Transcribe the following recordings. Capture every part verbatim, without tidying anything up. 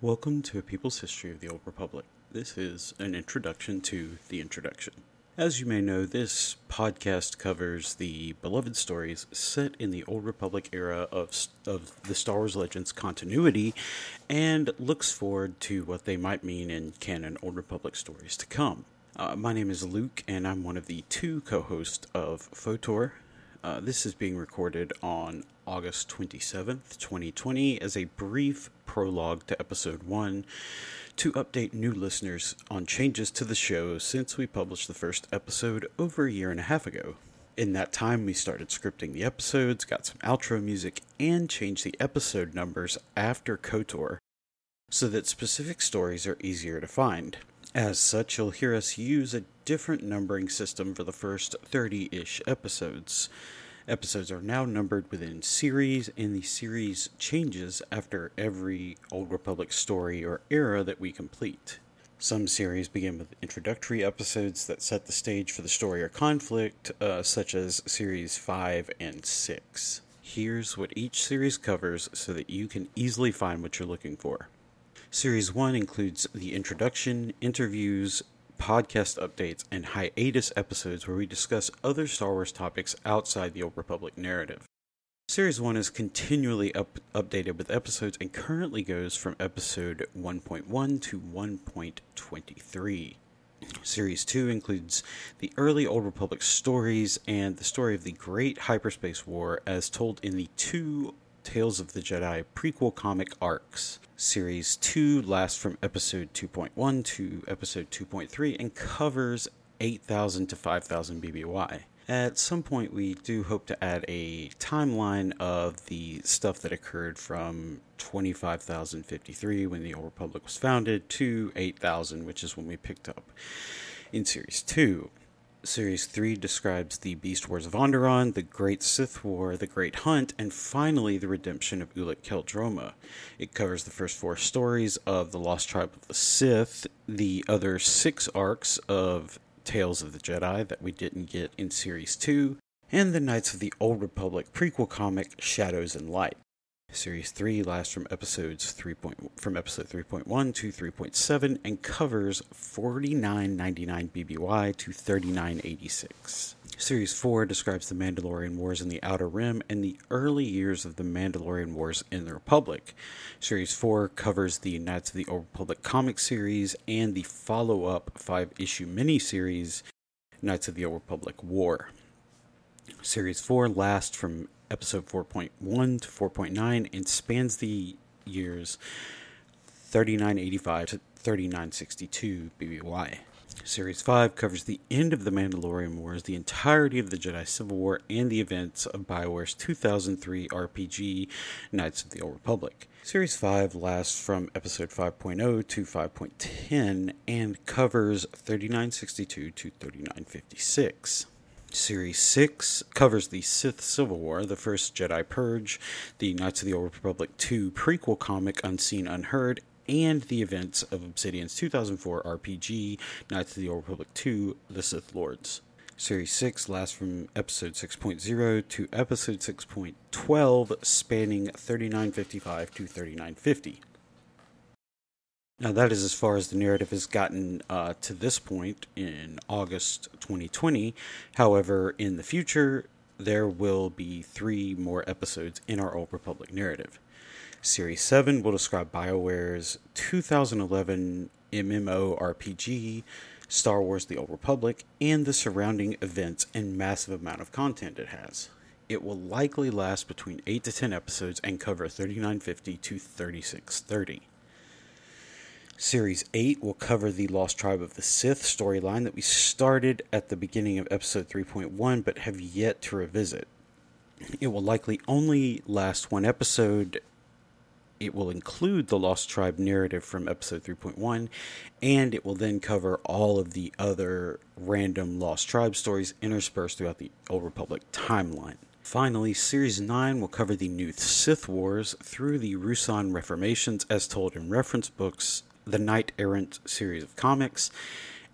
Welcome to A People's History of the Old Republic. This is an introduction to the introduction. As you may know, this podcast covers the beloved stories set in the Old Republic era of, of the Star Wars Legends continuity and looks forward to what they might mean in canon Old Republic stories to come. Uh, my name is Luke, and I'm one of the two co-hosts of Fotor. Uh, this is being recorded on August twenty-seventh, twenty twenty, as a brief prologue to Episode one to update new listeners on changes to the show since we published the first episode over a year and a half ago. In that time, we started scripting the episodes, got some outro music, and changed the episode numbers after KOTOR so that specific stories are easier to find. As such, you'll hear us use a different numbering system for the first thirty-ish episodes. Episodes are now numbered within series, and the series changes after every Old Republic story or era that we complete. Some series begin with introductory episodes that set the stage for the story or conflict, uh, such as Series five and six. Here's what each series covers so that you can easily find what you're looking for. Series one includes the introduction, interviews, podcast updates, and hiatus episodes where we discuss other Star Wars topics outside the Old Republic narrative. Series one is continually up- updated with episodes and currently goes from Episode one point one to one point twenty-three. Series two includes the early Old Republic stories and the story of the Great Hyperspace War as told in the two Tales of the Jedi prequel comic arcs. Series two lasts from Episode two point one to Episode two point three and covers eight thousand to five thousand B B Y. At some point, we do hope to add a timeline of the stuff that occurred from twenty-five thousand fifty-three, when the Old Republic was founded, to eight thousand, which is when we picked up in Series two. Series three describes the Beast Wars of Onderon, the Great Sith War, the Great Hunt, and finally the redemption of Ulic Keldroma. It covers the first four stories of the Lost Tribe of the Sith, the other six arcs of Tales of the Jedi that we didn't get in Series two, and the Knights of the Old Republic prequel comic Shadows and Light. Series three lasts from episodes three point, from episode three point one to three point seven and covers forty-nine ninety-nine B B Y to thirty-nine eighty-six. Series four describes the Mandalorian Wars in the Outer Rim and the early years of the Mandalorian Wars in the Republic. Series four covers the Knights of the Old Republic comic series and the follow-up five-issue miniseries Knights of the Old Republic War. Series four lasts from Episode four point one to four point nine and spans the years thirty-nine eighty-five to thirty-nine sixty-two B B Y. Series five covers the end of the Mandalorian Wars, the entirety of the Jedi Civil War, and the events of BioWare's two thousand three R P G, Knights of the Old Republic. Series five lasts from Episode five point oh to five point ten and covers thirty-nine sixty-two to thirty-nine fifty-six. Series six covers the Sith Civil War, the first Jedi Purge, the Knights of the Old Republic two prequel comic Unseen Unheard, and the events of Obsidian's two thousand four R P G, Knights of the Old Republic two, The Sith Lords. Series six lasts from Episode six point oh to Episode six point twelve, spanning thirty-nine fifty-five to thirty-nine fifty. Now, that is as far as the narrative has gotten uh, to this point in August twenty twenty. However, in the future, there will be three more episodes in our Old Republic narrative. Series seven will describe BioWare's two thousand eleven MMORPG, Star Wars The Old Republic, and the surrounding events and massive amount of content it has. It will likely last between eight to ten episodes and cover thirty-nine fifty to thirty-six thirty. Series eight will cover the Lost Tribe of the Sith storyline that we started at the beginning of Episode three point one but have yet to revisit. It will likely only last one episode. It will include the Lost Tribe narrative from Episode three point one, and it will then cover all of the other random Lost Tribe stories interspersed throughout the Old Republic timeline. Finally, Series nine will cover the new Sith Wars through the Ruusan Reformations as told in reference books, the Knight Errant series of comics,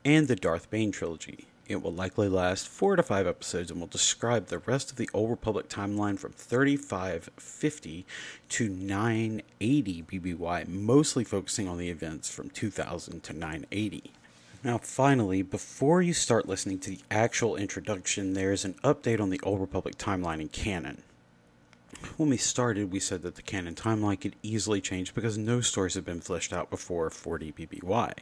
and the Darth Bane trilogy. It will likely last four to five episodes and will describe the rest of the Old Republic timeline from thirty-five fifty to nine eighty B B Y, mostly focusing on the events from two thousand to nine eighty. Now finally, before you start listening to the actual introduction, there is an update on the Old Republic timeline and canon. When we started, we said that the canon timeline could easily change because no stories had been fleshed out before forty B B Y.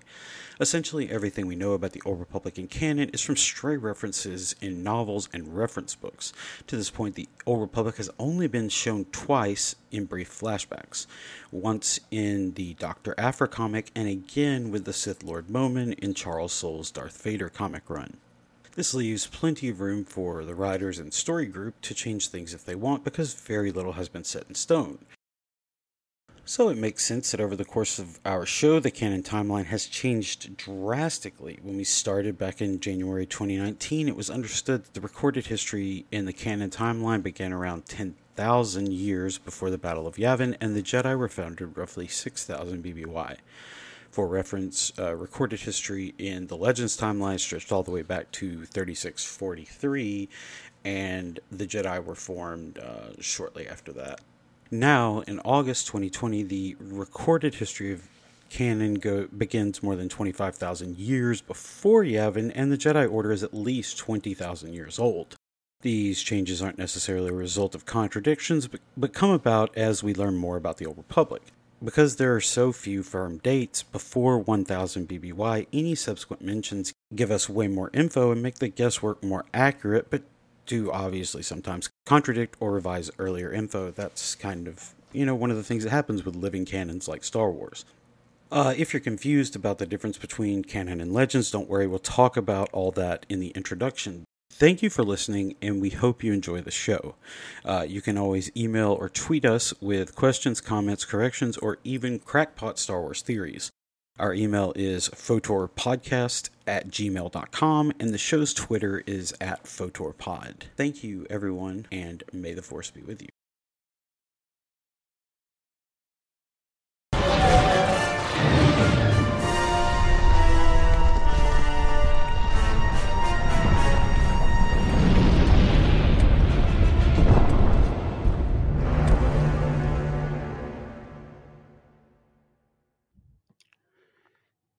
Essentially, everything we know about the Old Republic in canon is from stray references in novels and reference books. To this point, the Old Republic has only been shown twice in brief flashbacks, once in the Doctor Aphra comic and again with the Sith Lord Momin in Charles Soule's Darth Vader comic run. This leaves plenty of room for the writers and story group to change things if they want, because very little has been set in stone. So it makes sense that over the course of our show, the canon timeline has changed drastically. When we started back in January twenty nineteen, it was understood that the recorded history in the canon timeline began around ten thousand years before the Battle of Yavin, and the Jedi were founded roughly six thousand B B Y. For reference, uh, recorded history in the Legends timeline stretched all the way back to thirty-six forty-three, and the Jedi were formed uh, shortly after that. Now, in August twenty twenty, the recorded history of canon go- begins more than twenty-five thousand years before Yavin, and the Jedi Order is at least twenty thousand years old. These changes aren't necessarily a result of contradictions, but, but come about as we learn more about the Old Republic. Because there are so few firm dates before one thousand B B Y, any subsequent mentions give us way more info and make the guesswork more accurate, but do obviously sometimes contradict or revise earlier info. That's kind of, you know, one of the things that happens with living canons like Star Wars. Uh, if you're confused about the difference between canon and legends, don't worry, we'll talk about all that in the introduction. Thank you for listening, and we hope you enjoy the show. Uh, you can always email or tweet us with questions, comments, corrections, or even crackpot Star Wars theories. Our email is fotorpodcast at gmail dot com, and the show's Twitter is at fotorpod. Thank you, everyone, and may the Force be with you.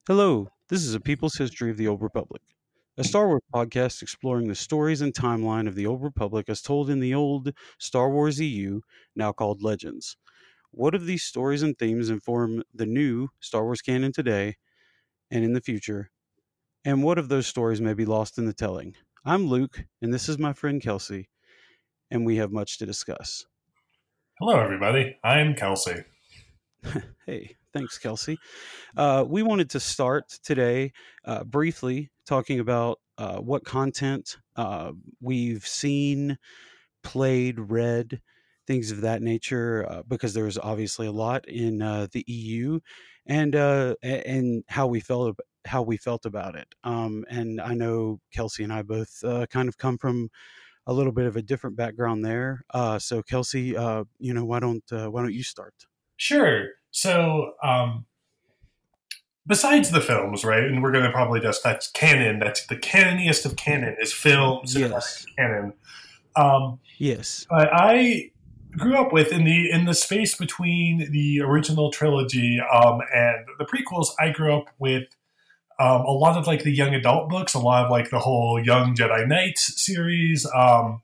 Hello, this is A People's History of the Old Republic, a Star Wars podcast exploring the stories and timeline of the Old Republic as told in the old Star Wars E U, now called Legends. What of these stories and themes inform the new Star Wars canon today and in the future, and what of those stories may be lost in the telling? I'm Luke, and this is my friend Kelsey, and we have much to discuss. Hello, everybody. I'm Kelsey. Hey. Thanks, Kelsey. Uh, we wanted to start today uh, briefly talking about uh, what content uh, we've seen, played, read, things of that nature, uh, because there was obviously a lot in uh, the E U, and uh, and how we felt how we felt about it. Um, and I know Kelsey and I both uh, kind of come from a little bit of a different background there. Uh, so, Kelsey, uh, you know, why don't uh, why don't you start? Sure. So, um, besides the films, right, and we're going to probably just, that's canon, that's the canoniest of canon is films yes. and canon. Um, yes. But I grew up with, in the in the space between the original trilogy um, and the prequels, I grew up with um, a lot of, like, the young adult books, a lot of, like, the whole Young Jedi Knights series. Um,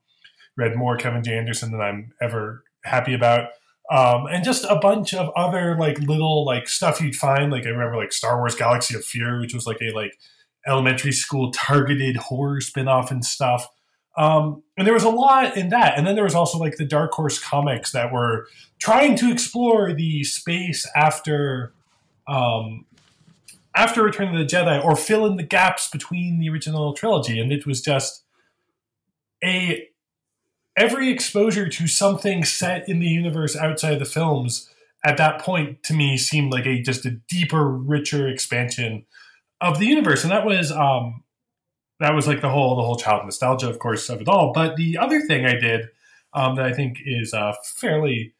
read more Kevin J. Anderson than I'm ever happy about. Um, and just a bunch of other, like, little, like, stuff you'd find. Like, I remember, like, Star Wars Galaxy of Fear, which was, like, a, like, elementary school targeted horror spinoff and stuff. Um, and there was a lot in that. And then there was also, like, the Dark Horse comics that were trying to explore the space after, um, after Return of the Jedi, or fill in the gaps between the original trilogy. And it was just a... Every exposure to something set in the universe outside of the films at that point to me seemed like a just a deeper, richer expansion of the universe. And that was um, that was like the whole the whole child nostalgia, of course, of it all. But the other thing I did um, that I think is uh, fairly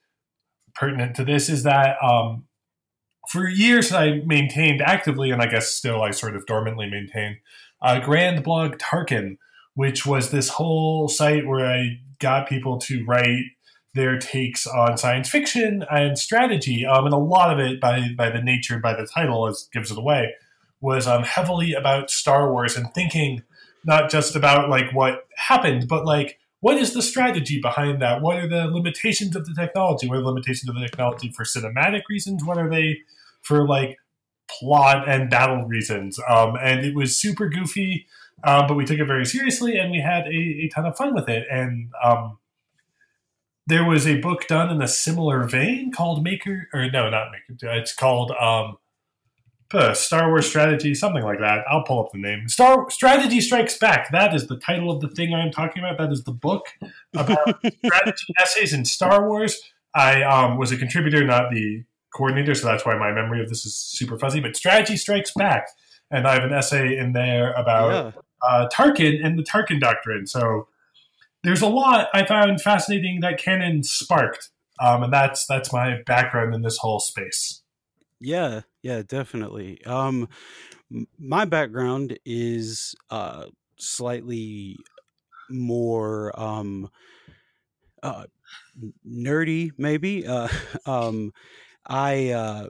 pertinent to this is that um, for years I maintained actively, and I guess still I sort of dormantly maintain, a grand blog Tarkin, which was this whole site where I got people to write their takes on science fiction and strategy. Um, and a lot of it, by by the nature, by the title, as gives it away, was um, heavily about Star Wars and thinking not just about like what happened, but like, what is the strategy behind that? What are the limitations of the technology? What are the limitations of the technology for cinematic reasons? What are they for like plot and battle reasons? Um, and it was super goofy, uh, but we took it very seriously and we had a, a ton of fun with it. And um, there was a book done in a similar vein called Maker, or no, not Maker. It's called um, Star Wars Strategy, something like that. I'll pull up the name. Star Strategy Strikes Back. That is the title of the thing I'm talking about. That is the book about strategy essays in Star Wars. I um, was a contributor, not the coordinator, so that's why my memory of this is super fuzzy. But Strategy Strikes Back, and I have an essay in there about yeah. uh, Tarkin and the Tarkin Doctrine. So there's a lot I found fascinating that canon sparked, um, and that's that's my background in this whole space. Yeah, yeah, definitely. Um, my background is uh, slightly more um, uh, nerdy, maybe. Uh, um, I, uh,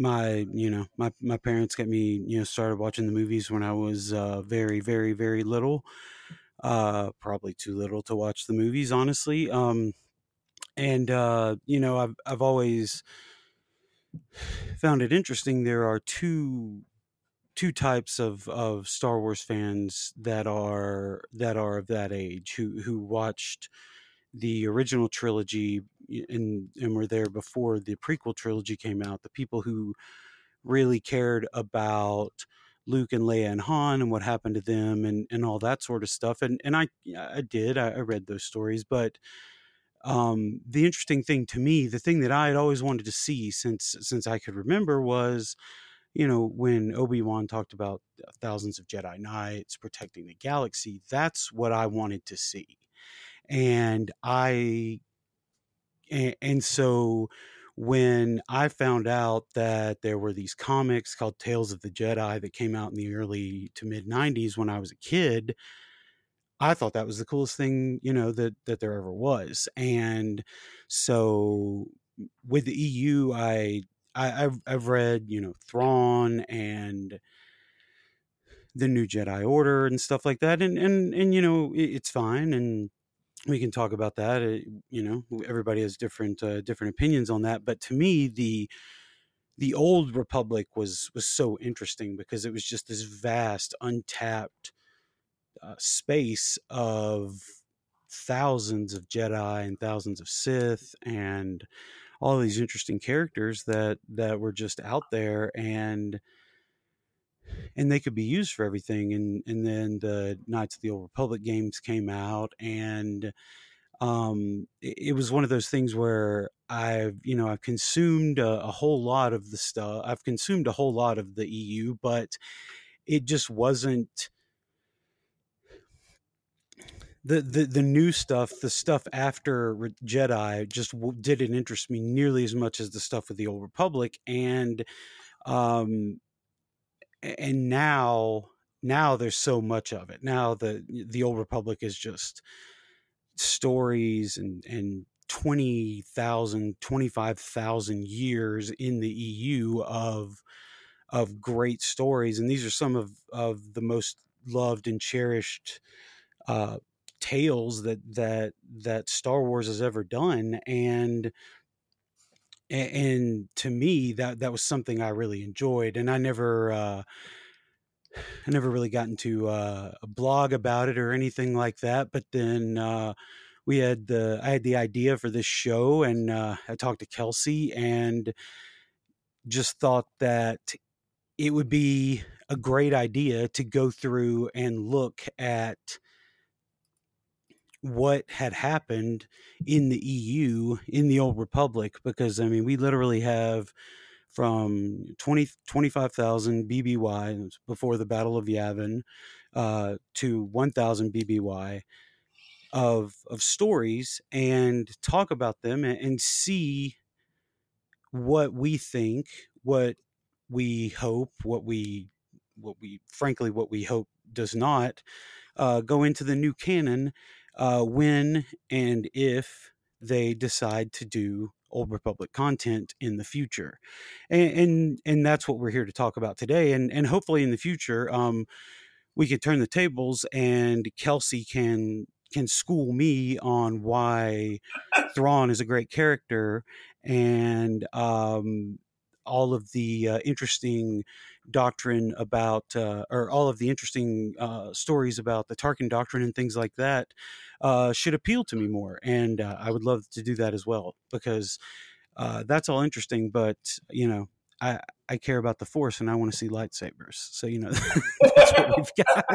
my, you know, my, my parents got me, you know, started watching the movies when I was uh, very, very, very little. Uh, probably too little to watch the movies, honestly. Um, and uh, you know, I've I've always found it interesting. There are two two types of, of Star Wars fans that are that are of that age who who watched the original trilogy and and were there before the prequel trilogy came out. The people who really cared about Luke and Leia and Han and what happened to them and, and all that sort of stuff. And and I I did I, I read those stories, but. Um, the interesting thing to me, the thing that I had always wanted to see since since I could remember was, you know, when Obi-Wan talked about thousands of Jedi Knights protecting the galaxy, that's what I wanted to see. And I and, and so when I found out that there were these comics called Tales of the Jedi that came out in the early to mid nineties when I was a kid, I thought that was the coolest thing, you know, that, that there ever was. And so with the E U, I, I, I've, I've read, you know, Thrawn and the New Jedi Order and stuff like that. And, and, and, you know, it, it's fine. And we can talk about that. It, you know, everybody has different, uh, different opinions on that. But to me, the, the Old Republic was, was so interesting because it was just this vast, untapped, Uh, space of thousands of Jedi and thousands of Sith and all these interesting characters that that were just out there, and and they could be used for everything. And and then the Knights of the Old Republic games came out, and um it, it was one of those things where I've you know I've consumed a, a whole lot of the stuff. I've consumed a whole lot of the E U, but it just wasn't. The, the the new stuff, the stuff after Jedi just w- didn't interest me nearly as much as the stuff with the Old Republic. And um, and now now there's so much of it. Now the the Old Republic is just stories and, and twenty thousand, twenty-five thousand years in the E U of of great stories. And these are some of, of the most loved and cherished uh tales that that that Star Wars has ever done, and and to me that that was something I really enjoyed. And I never uh I never really got into uh, a blog about it or anything like that, but then uh we had the I had the idea for this show, and uh I talked to Kelsey and just thought that it would be a great idea to go through and look at what had happened in the E U in the Old Republic, because I mean we literally have from twenty twenty-five thousand B B Y before the Battle of Yavin uh to one thousand B B Y of of stories, and talk about them and, and see what we think what we hope, what we, what we, frankly, what we hope does not uh, go into the new canon uh, when and if they decide to do Old Republic content in the future. And, and, and that's what we're here to talk about today. And, and hopefully in the future, um, we could turn the tables and Kelsey can, can school me on why Thrawn is a great character and, um, all of the uh, interesting doctrine about, uh, or all of the interesting uh, stories about the Tarkin doctrine and things like that uh, should appeal to me more. And uh, I would love to do that as well, because uh, that's all interesting, but you know, I, I care about the Force and I want to see lightsabers. So, you know, that's what we've got.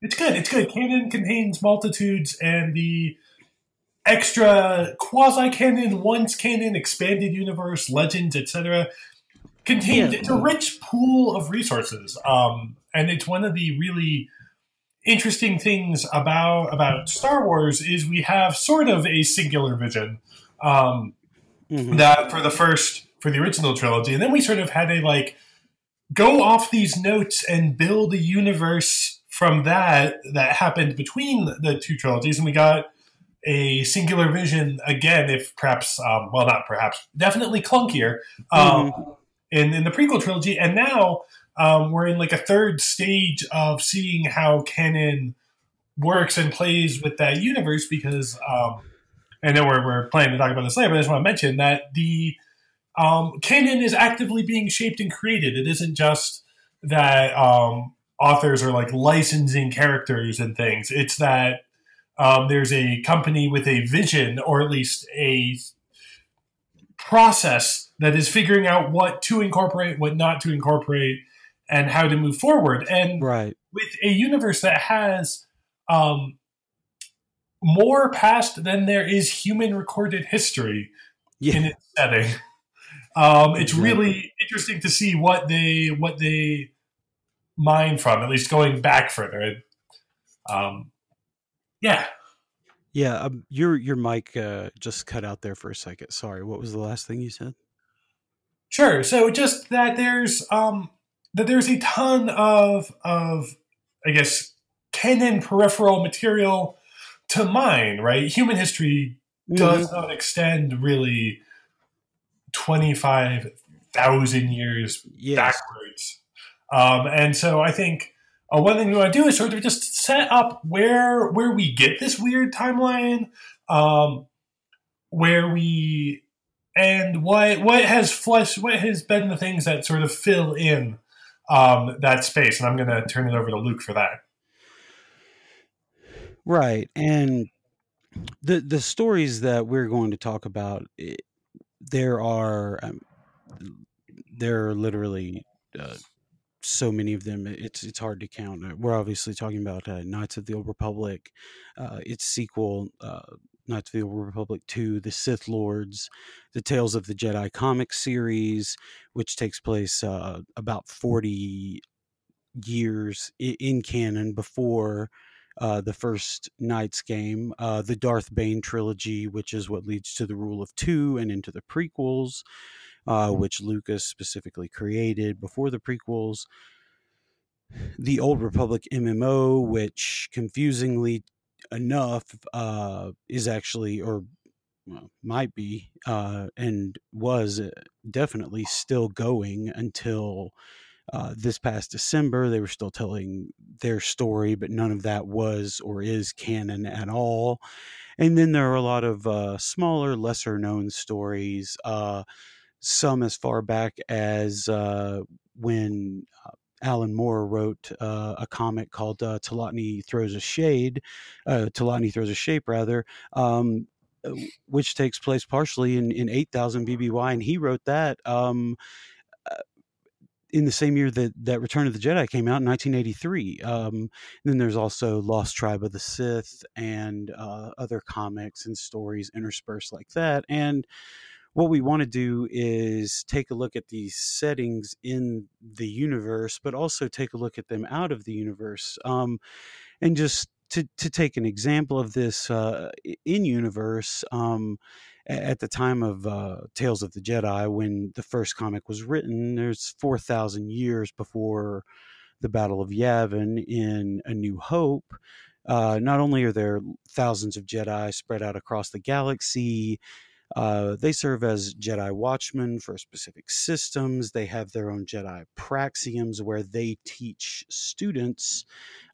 It's good. It's good. Canon contains multitudes, and the extra quasi-canon, once canon, expanded universe, legends, et cetera. Contained, yeah. It's a rich pool of resources, um, and it's one of the really interesting things about about Star Wars is we have sort of a singular vision um, mm-hmm. that for the first for the original trilogy, and then we sort of had a like go off these notes and build a universe from that that happened between the two trilogies, and we got a singular vision again, if perhaps, um, well, not perhaps, definitely clunkier um, mm-hmm. in, in the prequel trilogy. And now um, we're in like a third stage of seeing how canon works and plays with that universe, because um, I know we're, we're planning to talk about this later, but I just want to mention that the um, canon is actively being shaped and created. It isn't just that um, authors are like licensing characters and things. It's that Um, there's a company with a vision, or at least a process that is figuring out what to incorporate, what not to incorporate, and how to move forward. And right. with a universe that has um, more past than there is human recorded history yeah. in its setting, um, it's yeah. really interesting to see what they what they mine from, at least going back further. Um, Yeah. Yeah. Um, your, your mic uh, just cut out there for a second. Sorry. What was the last thing you said? Sure. So just that there's, um, that there's a ton of, of, I guess, canon peripheral material to mine, right? Human history mm-hmm. does not extend really twenty-five thousand years yes. backwards. Um, and so I think, Uh, one thing we want to do is sort of just set up where where we get this weird timeline, um, where we and what what has flesh what has been the things that sort of fill in um, that space. And I'm going to turn it over to Luke for that. Right, and the the stories that we're going to talk about, it, there are um, there are literally. Uh, So many of them, it's it's hard to count. We're obviously talking about uh, Knights of the Old Republic, uh, its sequel, uh, Knights of the Old Republic two, The Sith Lords, the Tales of the Jedi comic series, which takes place uh, about forty years in, in canon before uh, the first Knights game, uh, the Darth Bane trilogy, which is what leads to the Rule of Two and into the prequels. Uh, which Lucas specifically created before the prequels. The Old Republic M M O, which confusingly enough uh, is actually, or well, might be, uh, and was definitely still going until uh, this past December. They were still telling their story, but none of that was or is canon at all. And then there are a lot of uh, smaller, lesser-known stories, uh, some as far back as uh, when uh, Alan Moore wrote uh, a comic called uh, Tla'ani Throws a Shade, uh, Tla'ani Throws a Shape, rather, um, which takes place partially in, in eight thousand B B Y. And he wrote that um, in the same year that, that Return of the Jedi came out in nineteen eighty-three. Um, then there's also Lost Tribe of the Sith and uh, other comics and stories interspersed like that. And what we want to do is take a look at these settings in the universe, but also take a look at them out of the universe. Um, and just to, to take an example of this uh, in universe, um, at the time of uh, Tales of the Jedi, when the first comic was written, there's four thousand years before the Battle of Yavin in A New Hope. Uh, not only are there thousands of Jedi spread out across the galaxy, uh, they serve as Jedi watchmen for specific systems. They have their own Jedi praxiums where they teach students.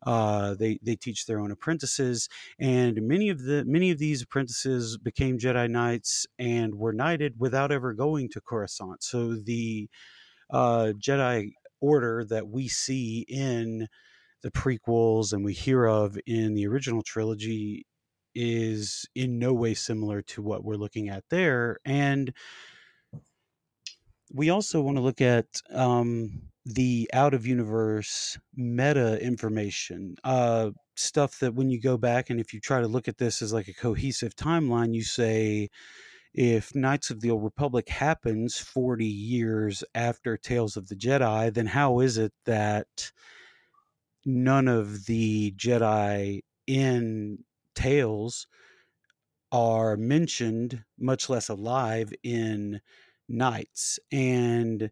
Uh, they they teach their own apprentices, and many of the many of these apprentices became Jedi Knights and were knighted without ever going to Coruscant. So the uh, Jedi Order that we see in the prequels and we hear of in the original trilogy is in no way similar to what we're looking at there. And we also want to look at um, the out-of-universe meta information, uh, stuff that when you go back and if you try to look at this as like a cohesive timeline, you say, if Knights of the Old Republic happens forty years after Tales of the Jedi, then how is it that none of the Jedi in Tales are mentioned, much less alive in Knights? And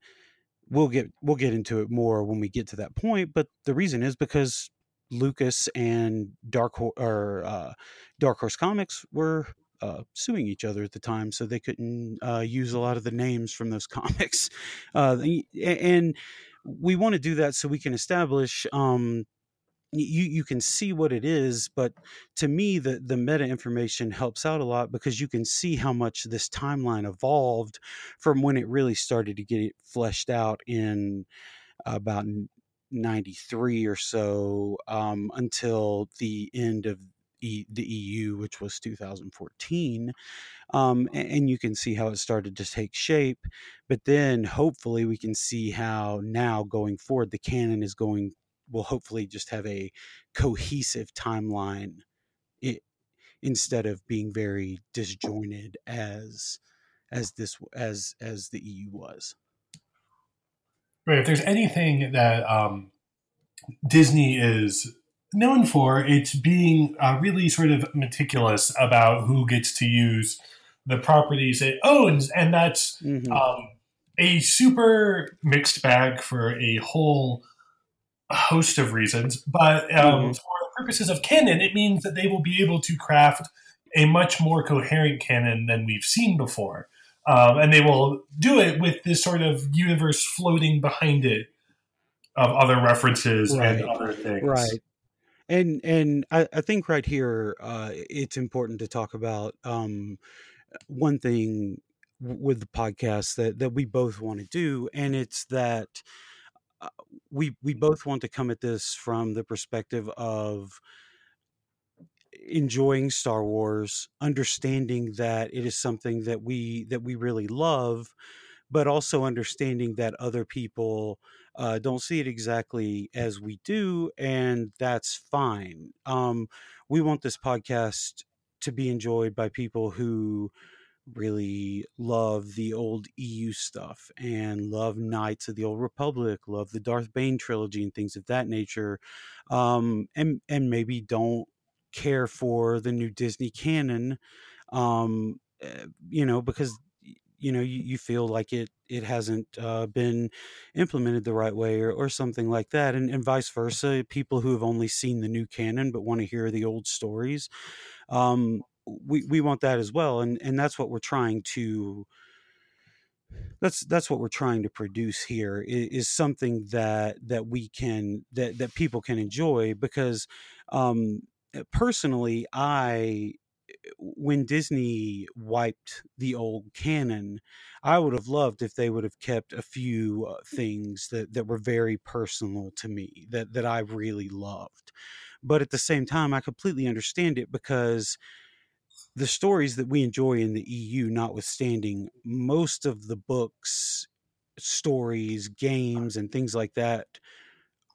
we'll get we'll get into it more when we get to that point. But the reason is because Lucas and Dark Horse, or uh, Dark Horse Comics were uh, suing each other at the time, so they couldn't uh, use a lot of the names from those comics. Uh, and we want to do that so we can establish, um, you, you can see what it is, but to me, the, the meta information helps out a lot because you can see how much this timeline evolved from when it really started to get it fleshed out in about ninety-three or so, um, until the end of E, the E U, which was two thousand fourteen, um, and, and you can see how it started to take shape. But then hopefully we can see how now going forward the canon is going, will hopefully just have a cohesive timeline it, instead of being very disjointed as as this as as the E U was. Right. If there's anything that um, Disney is known for, it's being uh, really sort of meticulous about who gets to use the properties it owns. And that's mm-hmm. um, a super mixed bag for a whole host of reasons. But um, mm-hmm. for purposes of canon, it means that they will be able to craft a much more coherent canon than we've seen before. Um, and they will do it with this sort of universe floating behind it of other references right. and other things. Right. And and I, I think right here, uh, it's important to talk about um, one thing with the podcast that, that we both want to do, and it's that uh, we we both want to come at this from the perspective of enjoying Star Wars, understanding that it is something that we that we really love, but also understanding that other people uh, don't see it exactly as we do, and that's fine. Um, we want this podcast to be enjoyed by people who really love the old E U stuff and love Knights of the Old Republic, love the Darth Bane trilogy and things of that nature, um, and, and maybe don't care for the new Disney canon, um, you know, because you know, you, you feel like it, it hasn't uh, been implemented the right way or, or something like that. And, and vice versa, people who have only seen the new canon but want to hear the old stories. Um, we, we want that as well. And, and that's what we're trying to, that's, that's what we're trying to produce here is, is something that, that we can, that, that people can enjoy because um, personally, I, when Disney wiped the old canon, I would have loved if they would have kept a few uh, things that, that were very personal to me, that, that I really loved. But at the same time, I completely understand it because the stories that we enjoy in the E U, notwithstanding, most of the books, stories, games, and things like that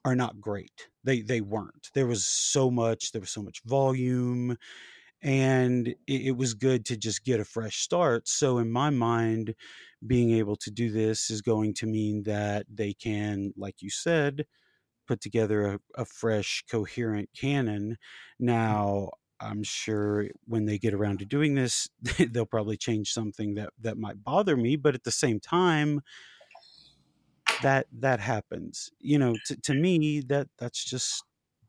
are not great. They, they weren't. There was so much, there was so much volume, and it was good to just get a fresh start. So in my mind, being able to do this is going to mean that they can, like you said, put together a, a fresh, coherent canon. Now, I'm sure when they get around to doing this, they'll probably change something that, that might bother me. But at the same time, that that happens. You know, to, to me, that that's just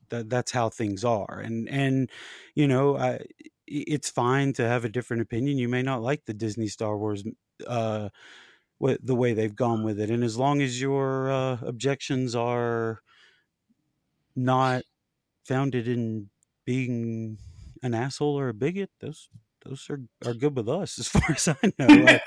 that that's how things are. And and you know, I, it's fine to have a different opinion. You may not like the Disney Star Wars, uh, the way they've gone with it. And as long as your uh, objections are not founded in being an asshole or a bigot, those those are, are good with us, as far as I know.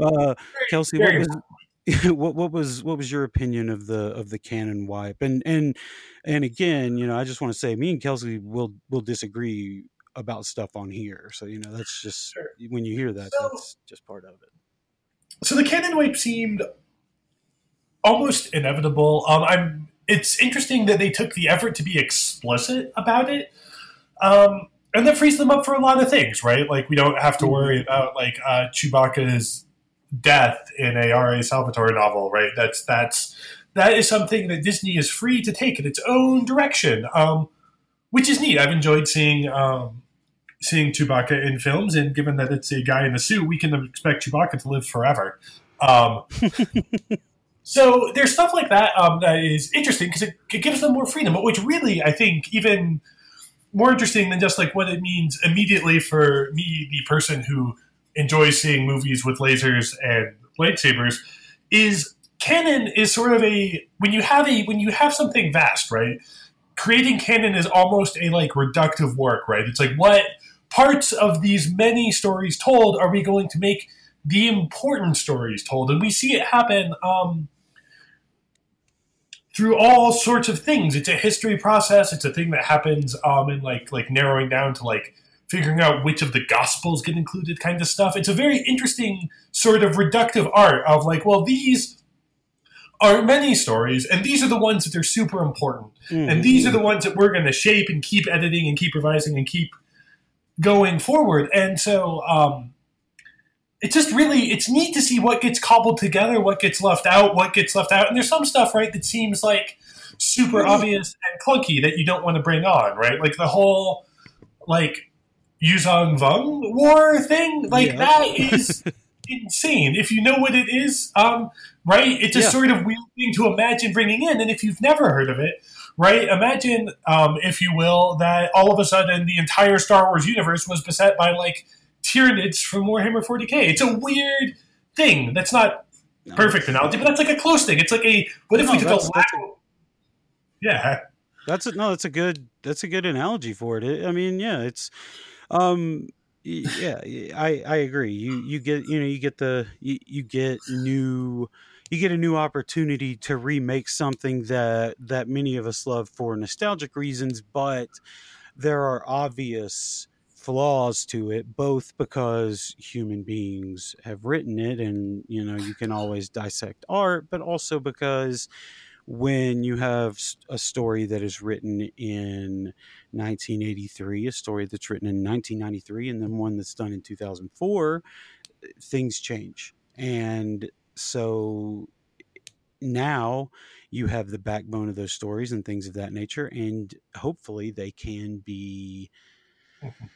Uh, uh, Kelsey, what was, what, what was what was your opinion of the of the canon wipe? And and and again, you know, I just want to say, me and Kelsey will will disagree about stuff on here. So you know, that's just sure. When you hear that, so, that's just part of it. So the canon wipe seemed almost inevitable. Um, I'm. It's interesting that they took the effort to be explicit about it. Um, and that frees them up for a lot of things, right? Like, we don't have to worry about, like, uh, Chewbacca's death in a R A Salvatore novel, right? That's that's that is something that Disney is free to take in its own direction, um, which is neat. I've enjoyed seeing um, seeing Chewbacca in films, and given that it's a guy in a suit, we can expect Chewbacca to live forever. Um, so there's stuff like that um, that is interesting because it, it gives them more freedom, which really, I think, even more interesting than just like what it means immediately for me, the person who enjoys seeing movies with lasers and lightsabers, is canon is sort of a, when you have a, when you have something vast, right? Creating canon is almost a like reductive work, right? It's like, what parts of these many stories told are we going to make the important stories told? And we see it happen, um, through all sorts of things. It's a history process. It's a thing that happens um, in like like narrowing down to like figuring out which of the gospels get included kind of stuff. It's a very interesting sort of reductive art of like, well, these are many stories, and these are the ones that are super important. Mm-hmm. And these are the ones that we're going to shape and keep editing and keep revising and keep going forward. And so um, it's just really, it's neat to see what gets cobbled together, what gets left out, what gets left out. And there's some stuff, right, that seems like super obvious and clunky that you don't want to bring on, right? Like the whole, like, Yuzong Vung war thing, like yeah. that is insane. If you know what it is, um, right, it's a yeah. sort of weird thing to imagine bringing in. And if you've never heard of it, right, imagine, um, if you will, that all of a sudden the entire Star Wars universe was beset by, like, Tyranids from Warhammer forty K. It's a weird thing. That's not no, perfect analogy, but that's like a close thing. It's like a what if no, we took a lateral? Yeah, that's a, no. That's a good. That's a good analogy for it. it I mean, yeah, it's. Um, yeah, I I agree. You you get you know you get the you, you get new you get a new opportunity to remake something that that many of us love for nostalgic reasons, but there are obvious flaws to it, both because human beings have written it and, you know, you can always dissect art, but also because when you have a story that is written in nineteen eighty-three, a story that's written in nineteen ninety-three, and then one that's done in two thousand four, things change. And so now you have the backbone of those stories and things of that nature, and hopefully they can be mm-hmm.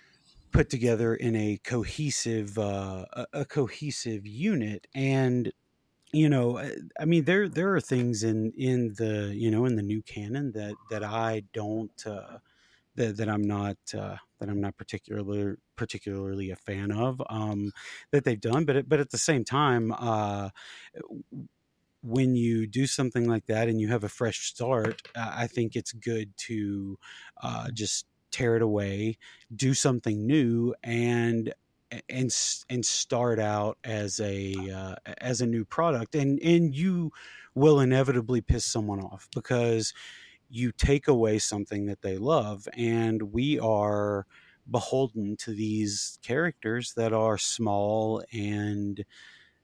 put together in a cohesive, uh, a cohesive unit. And, you know, I mean, there, there are things in, in the, you know, in the new canon that, that I don't, uh, that, that I'm not, uh, that I'm not particularly, particularly a fan of, um, that they've done, but, it, but at the same time, uh, when you do something like that and you have a fresh start, I think it's good to, uh, just, tear it away, do something new, and and and start out as a uh, as a new product, and and you will inevitably piss someone off because you take away something that they love, and we are beholden to these characters that are small and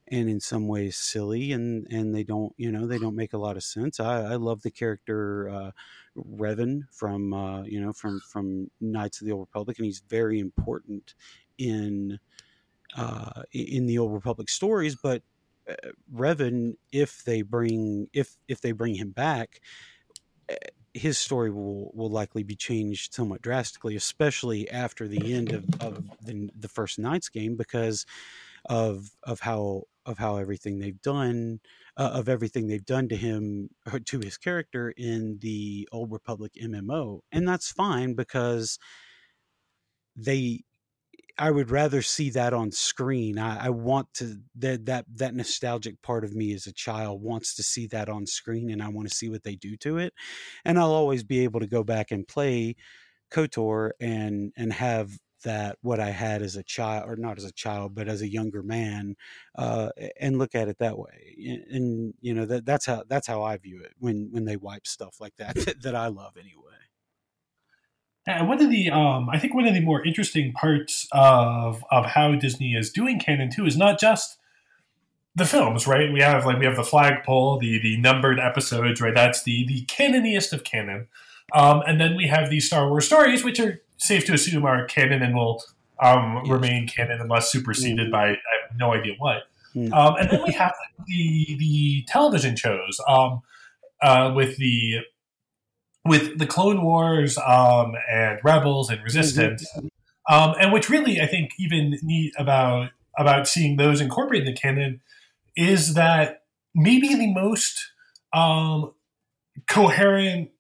and in some ways silly, and and they don't you know they don't make a lot of sense. I, I love the character uh, Revan from uh, you know from from Knights of the Old Republic, and he's very important in uh, in the Old Republic stories. But Revan, if they bring if if they bring him back, his story will, will likely be changed somewhat drastically, especially after the end of, of the, the first Knights game, because of of how of how everything they've done uh, of everything they've done to him, or to his character in the Old Republic M M O. And that's fine, because they I would rather see that on screen. I, I want to that that that nostalgic part of me as a child wants to see that on screen, and I want to see what they do to it. And I'll always be able to go back and play KOTOR and and have that what I had as a child, or not as a child, but as a younger man, uh, and look at it that way. And, and you know that that's how that's how I view it when when they wipe stuff like that that I love anyway. And one of the, um, I think one of the more interesting parts of of how Disney is doing canon too is not just the films, right? We have like we have the flagpole, the the numbered episodes, right? That's the the canoniest of canon, um, and then we have these Star Wars stories, which are safe to assume are canon and will um, yes. remain canon unless superseded mm. by I have no idea what. Mm. Um, and then we have the the television shows um, uh, with the. With the Clone Wars um, and Rebels and Resistance, mm-hmm. um, and which really I think even neat about about seeing those incorporated in the canon is that maybe the most um, coherent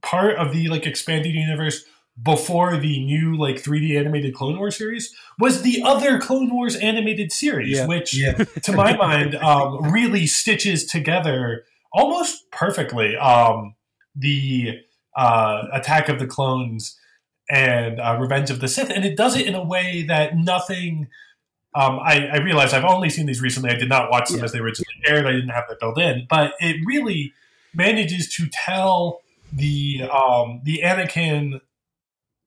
part of the like expanded universe before the new like three D animated Clone Wars series was the other Clone Wars animated series, yeah. which yeah. to my mind um, really stitches together almost perfectly. Um, the uh, Attack of the Clones and uh, Revenge of the Sith. And it does it in a way that nothing... Um, I, I realize I've only seen these recently. I did not watch them yeah. as they originally aired. I didn't have that built in. But it really manages to tell the um, the Anakin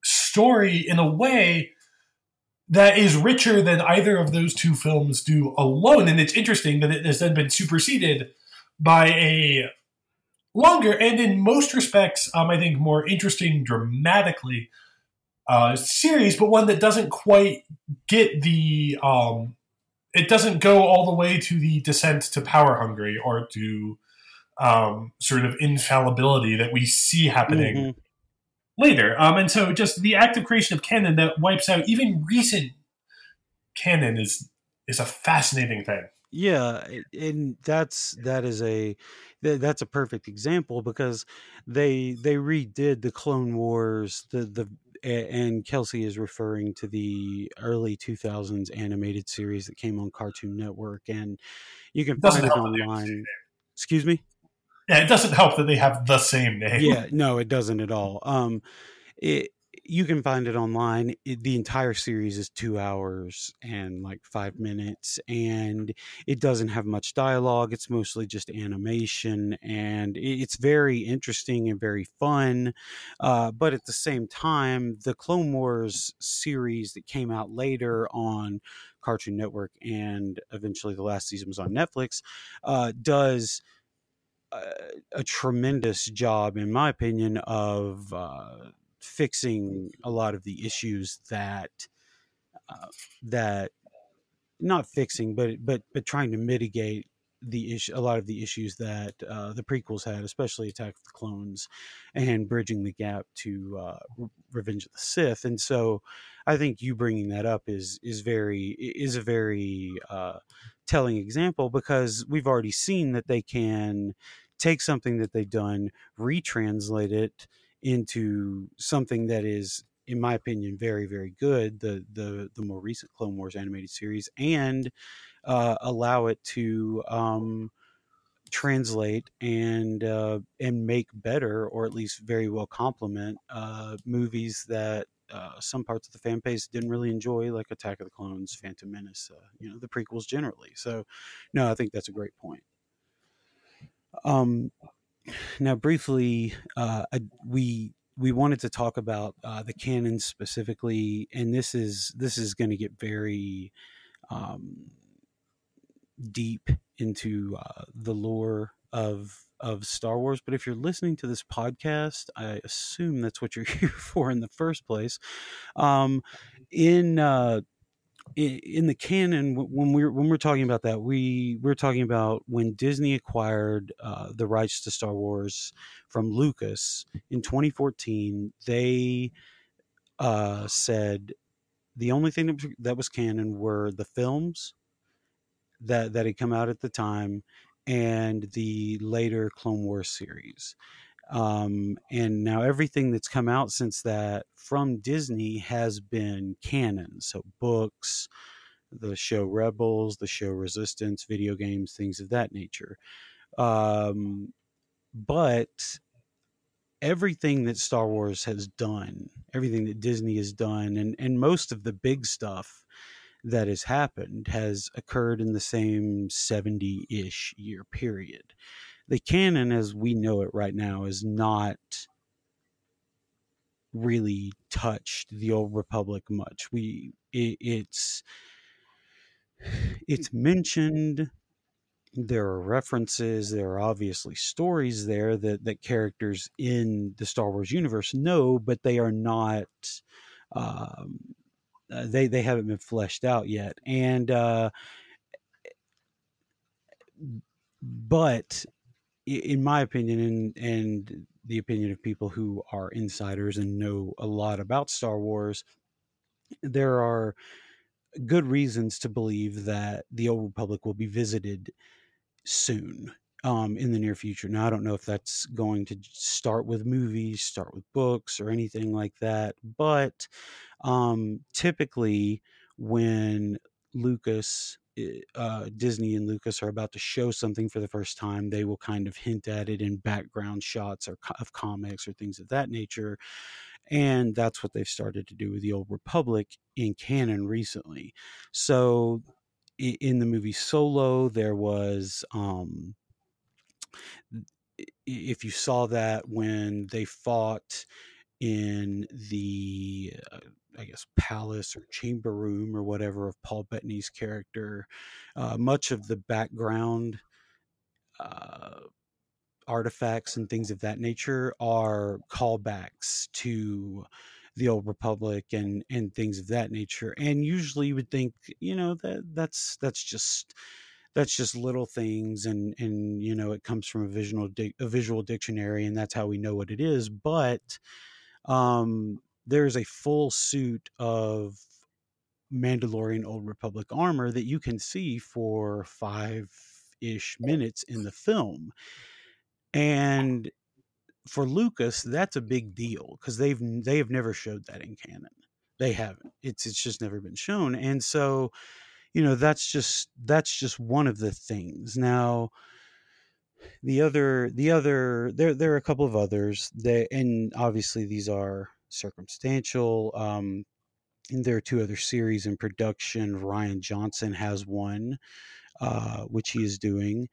story in a way that is richer than either of those two films do alone. And it's interesting that it has then been superseded by a... longer and in most respects, um, I think more interesting dramatically uh, series, but one that doesn't quite get the um, it doesn't go all the way to the descent to power hungry or to um, sort of infallibility that we see happening mm-hmm. later. Um, and so, just the active creation of canon that wipes out even recent canon is is a fascinating thing. Yeah, and that's that is a that's a perfect example, because they they redid the Clone Wars, the the and Kelsey is referring to the early two thousands animated series that came on Cartoon Network, and you can find it online. Excuse me? Yeah, it doesn't help that they have the same name. Yeah, no, it doesn't at all. Um, it. You can find it online. It, the entire series is two hours and like five minutes, and it doesn't have much dialogue. It's mostly just animation, and it's very interesting and very fun. Uh, but at the same time, the Clone Wars series that came out later on Cartoon Network and eventually the last season was on Netflix uh, does... A, a tremendous job, in my opinion, of... Uh, fixing a lot of the issues that uh, that not fixing but but but trying to mitigate the issue a lot of the issues that uh, the prequels had, especially Attack of the Clones, and bridging the gap to uh, Revenge of the Sith. And so I think you bringing that up is is very is a very uh, telling example, because we've already seen that they can take something that they've done, retranslate it into something that is, in my opinion, very, very good, the the the more recent Clone Wars animated series, and uh, allow it to um, translate and uh, and make better, or at least very well complement uh, movies that uh, some parts of the fan base didn't really enjoy, like Attack of the Clones, Phantom Menace, uh, you know, the prequels generally. So, no, I think that's a great point. Um. Now, briefly, uh, we we wanted to talk about uh, the canon specifically, and this is this is going to get very um, deep into uh, the lore of of Star Wars. But if you're listening to this podcast, I assume that's what you're here for in the first place. Um, in uh, in the canon, when we're when we're talking about that, we we're talking about when Disney acquired uh, the rights to Star Wars from Lucas in twenty fourteen. They uh, said the only thing that was canon were the films that that had come out at the time and the later Clone Wars series. Um, and now everything that's come out since that from Disney has been canon. So books, the show Rebels, the show Resistance, video games, things of that nature. Um, but everything that Star Wars has done, everything that Disney has done, and, and most of the big stuff that has happened has occurred in the same seventy-ish year period. The canon as we know it right now is not really touched the Old Republic much. We it, it's it's mentioned. There are references. There are obviously stories there that, that characters in the Star Wars universe know, but they are not. Um, they they haven't been fleshed out yet, and uh, but. In my opinion, and, and the opinion of people who are insiders and know a lot about Star Wars, there are good reasons to believe that the Old Republic will be visited soon, um, in the near future. Now, I don't know if that's going to start with movies, start with books, or anything like that. But um, typically, when Lucas... Uh, Disney and Lucas are about to show something for the first time, they will kind of hint at it in background shots or co- of comics or things of that nature. And that's what they've started to do with the Old Republic in canon recently. So in the movie Solo, there was, um, if you saw that when they fought in the... Uh, I guess, palace or chamber room or whatever of Paul Bettany's character. Uh, much of the background uh, artifacts and things of that nature are callbacks to the Old Republic and, and things of that nature. And usually you would think, you know, that that's, that's just, that's just little things. And, and, you know, it comes from a visual, di- a visual dictionary and that's how we know what it is. But, um, there's a full suit of Mandalorian Old Republic armor that you can see for five-ish minutes in the film. And for Lucas, that's a big deal because they've they have never showed that in canon. They haven't. It's it's just never been shown. And so, you know, that's just that's just one of the things. Now, the other the other there there are a couple of others that, and obviously these are circumstantial. Um, and there are two other series in production. Rian Johnson has one, uh, which he is doing.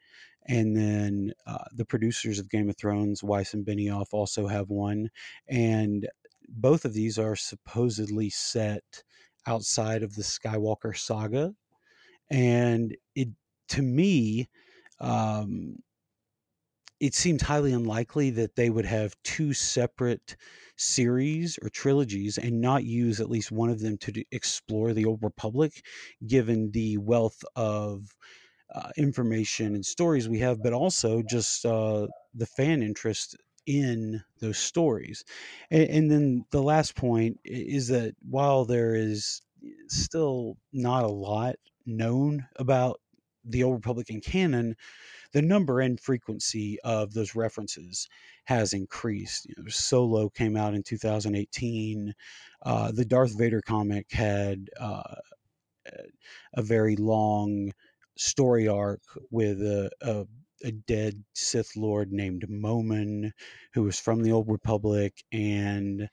And then uh, the producers of Game of Thrones, Weiss and Benioff, also have one. And both of these are supposedly set outside of the Skywalker saga. And it, to me, um, it seems highly unlikely that they would have two separate series or trilogies and not use at least one of them to do, explore the Old Republic, given the wealth of uh, information and stories we have, but also just uh, the fan interest in those stories. And, and then the last point is that while there is still not a lot known about the Old Republic in canon, the number and frequency of those references has increased. You know, Solo came out in two thousand eighteen. Uh, the Darth Vader comic had uh, a very long story arc with a, a, a dead Sith Lord named Momin, who was from the Old Republic, and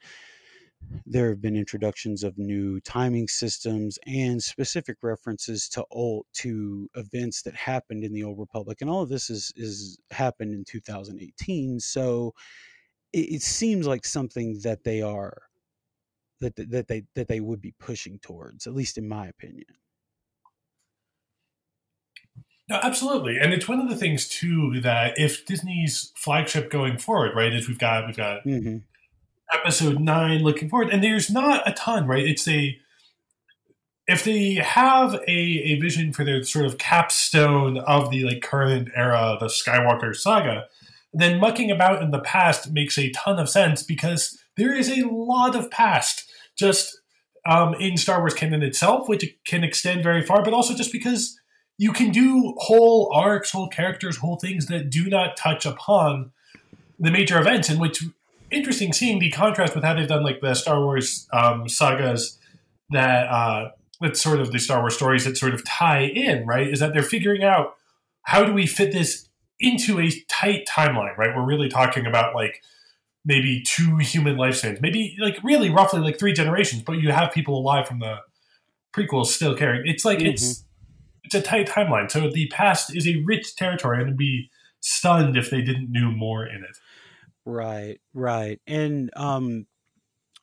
there have been introductions of new timing systems and specific references to old to events that happened in the Old Republic, and all of this is is happened in two thousand eighteen. So it, it seems like something that they are that that they that they would be pushing towards, at least in my opinion. No, absolutely, and it's one of the things too that if Disney's flagship going forward, right, is we've got we've got. Mm-hmm. Episode nine, looking forward, and there's not a ton, right? It's a if they have a, a vision for their sort of capstone of the like current era, the Skywalker saga, then mucking about in the past makes a ton of sense because there is a lot of past just um, in Star Wars canon itself, which can extend very far, but also just because you can do whole arcs, whole characters, whole things that do not touch upon the major events, in which interesting seeing the contrast with how they've done like the Star Wars um, sagas that uh, that's sort of the Star Wars stories that sort of tie in, right? Is that they're figuring out how do we fit this into a tight timeline, right? We're really talking about like maybe two human lifespans, maybe like really roughly like three generations, but you have people alive from the prequels still carrying. It's like, mm-hmm. it's, it's a tight timeline. So the past is a rich territory, and I'd be stunned if they didn't do more in it. Right. Right. And, um,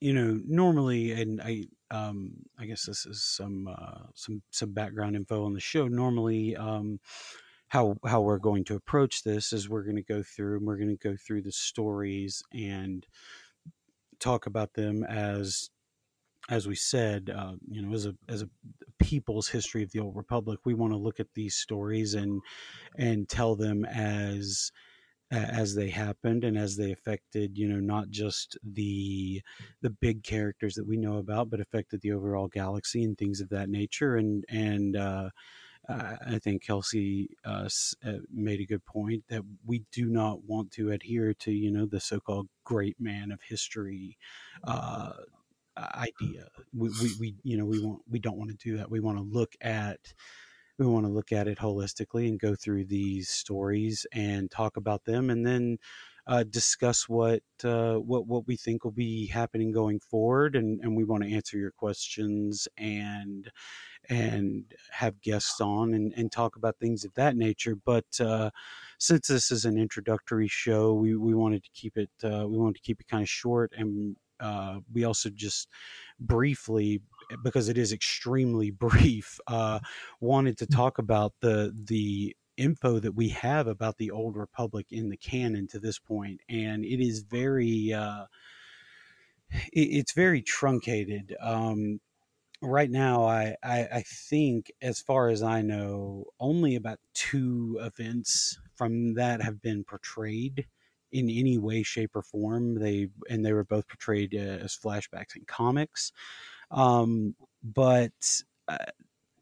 you know, normally, and I, Um, I guess this is some uh, some some background info on the show. Normally, um, how how we're going to approach this is we're going to go through and we're going to go through the stories and talk about them as as we said, uh, you know, as a as a people's history of the Old Republic. We want to look at these stories and and tell them as as they happened and as they affected, you know, not just the the big characters that we know about, but affected the overall galaxy and things of that nature. And and uh, I think Kelsey uh, made a good point that we do not want to adhere to, you know, the so-called great man of history uh, idea. We, we we you know we want we don't want to do that. We want to look at. We want to look at it holistically and go through these stories and talk about them, and then uh, discuss what uh, what what we think will be happening going forward. And, and we want to answer your questions and and have guests on and, and talk about things of that nature. But uh, since this is an introductory show, we, we wanted to keep it uh, we wanted to keep it kind of short, and uh, we also just briefly, because it is extremely brief, uh, wanted to talk about the the info that we have about the Old Republic in the canon to this point. And it is very, uh, it, it's very truncated. Um, right now, I, I, I think, as far as I know, only about two events from that have been portrayed in any way, shape, or form. They and they were both portrayed uh, as flashbacks in comics. Um, but, uh,